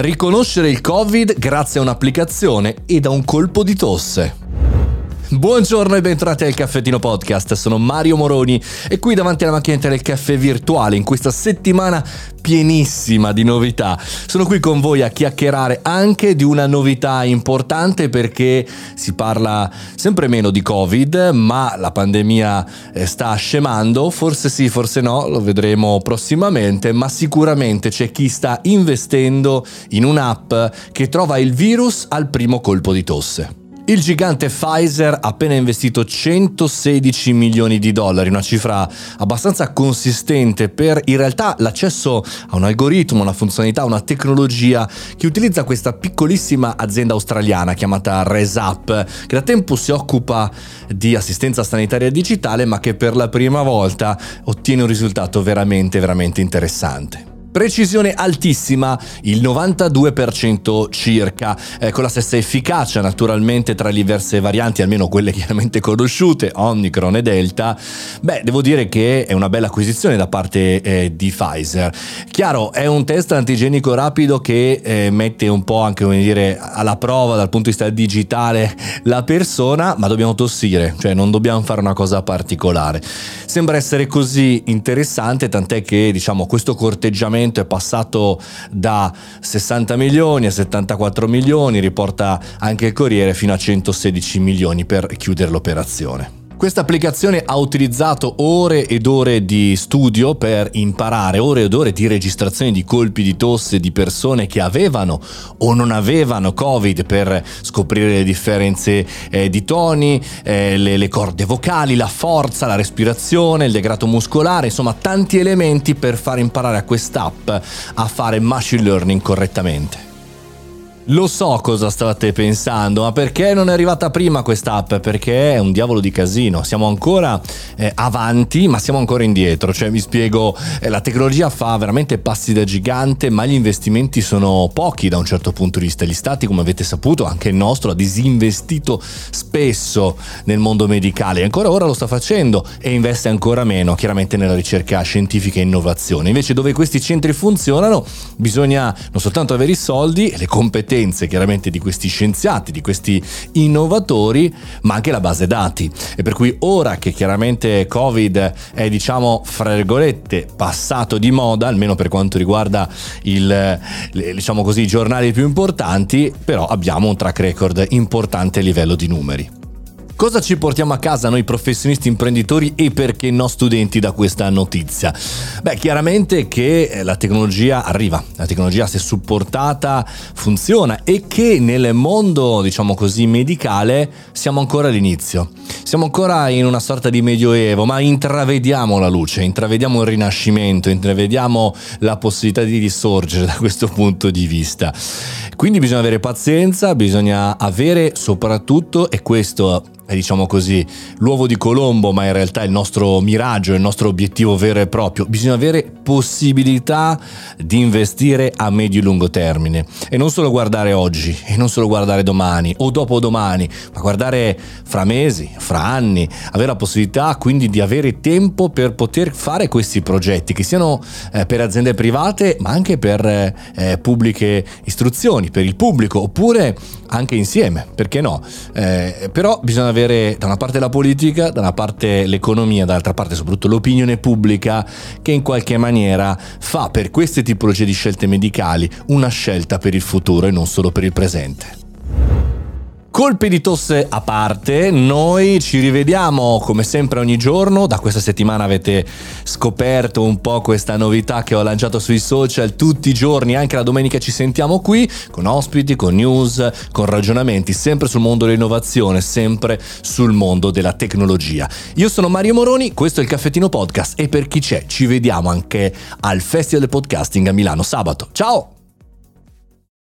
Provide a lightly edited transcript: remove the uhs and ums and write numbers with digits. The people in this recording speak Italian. Riconoscere il Covid grazie a un'applicazione e da un colpo di tosse. Buongiorno e bentornati al Caffettino Podcast, sono Mario Moroni e qui davanti alla macchinetta del caffè virtuale in questa settimana pienissima di novità. Sono qui con voi a chiacchierare anche di una novità importante, perché si parla sempre meno di Covid, ma la pandemia sta scemando, forse sì, forse no, lo vedremo prossimamente, ma sicuramente c'è chi sta investendo in un'app che trova il virus al primo colpo di tosse. Il gigante Pfizer ha appena investito $116 milioni, una cifra abbastanza consistente per in realtà l'accesso a un algoritmo, una funzionalità, una tecnologia che utilizza questa piccolissima azienda australiana chiamata ResApp, che da tempo si occupa di assistenza sanitaria digitale, ma che per la prima volta ottiene un risultato veramente, veramente interessante. Precisione altissima, il 92% circa, con la stessa efficacia naturalmente tra le diverse varianti, almeno quelle chiaramente conosciute, Omicron e Delta. Beh, devo dire che è una bella acquisizione da parte di Pfizer. Chiaro, è un test antigenico rapido che mette un po' anche, come dire, alla prova dal punto di vista digitale la persona, ma dobbiamo tossire, cioè non dobbiamo fare una cosa particolare. Sembra essere così interessante, tant'è che diciamo questo corteggiamento è passato da 60 milioni a 74 milioni, riporta anche il Corriere, fino a 116 milioni per chiudere l'operazione. Questa applicazione ha utilizzato ore ed ore di studio per imparare, ore ed ore di registrazione di colpi di tosse di persone che avevano o non avevano Covid, per scoprire le differenze di toni, le corde vocali, la forza, la respirazione, il degrado muscolare, insomma tanti elementi per far imparare a quest'app a fare machine learning correttamente. Lo so cosa state pensando, ma perché non è arrivata prima quest'app? Perché è un diavolo di casino, siamo ancora avanti ma siamo ancora indietro, cioè mi spiego, la tecnologia fa veramente passi da gigante, ma gli investimenti sono pochi da un certo punto di vista. Gli stati, come avete saputo, anche il nostro, ha disinvestito spesso nel mondo medicale, e ancora ora lo sta facendo, e investe ancora meno chiaramente nella ricerca scientifica e innovazione. Invece dove questi centri funzionano bisogna non soltanto avere i soldi e le competenze chiaramente di questi scienziati, di questi innovatori, ma anche la base dati. E per cui ora che chiaramente Covid è, diciamo, fra virgolette passato di moda, almeno per quanto riguarda diciamo così, i giornali più importanti, però abbiamo un track record importante a livello di numeri. Cosa ci portiamo a casa noi professionisti, imprenditori e perché no studenti da questa notizia? Beh, chiaramente che la tecnologia arriva, la tecnologia, se supportata, funziona, e che nel mondo, diciamo così, medicale siamo ancora all'inizio. Siamo ancora in una sorta di medioevo, ma intravediamo la luce, intravediamo il rinascimento, intravediamo la possibilità di risorgere da questo punto di vista. Quindi bisogna avere pazienza, bisogna avere soprattutto, e questo è, diciamo così, l'uovo di Colombo, ma in realtà il nostro miraggio, il nostro obiettivo vero e proprio, bisogna avere possibilità di investire a medio e lungo termine, e non solo guardare oggi, e non solo guardare domani o dopodomani, ma guardare fra mesi, fra anni, avere la possibilità quindi di avere tempo per poter fare questi progetti, che siano per aziende private ma anche per pubbliche istruzioni, per il pubblico, oppure anche insieme, perché no? Però bisogna avere da una parte la politica, da una parte l'economia, dall'altra parte soprattutto l'opinione pubblica, che in qualche maniera fa per queste tipologie di scelte medicali una scelta per il futuro e non solo per il presente. Colpi di tosse a parte, noi ci rivediamo come sempre ogni giorno. Da questa settimana avete scoperto un po' questa novità che ho lanciato sui social tutti i giorni, anche la domenica ci sentiamo qui con ospiti, con news, con ragionamenti, sempre sul mondo dell'innovazione, sempre sul mondo della tecnologia. Io sono Mario Moroni, questo è il Caffettino Podcast, e per chi c'è ci vediamo anche al Festival del Podcasting a Milano sabato. Ciao!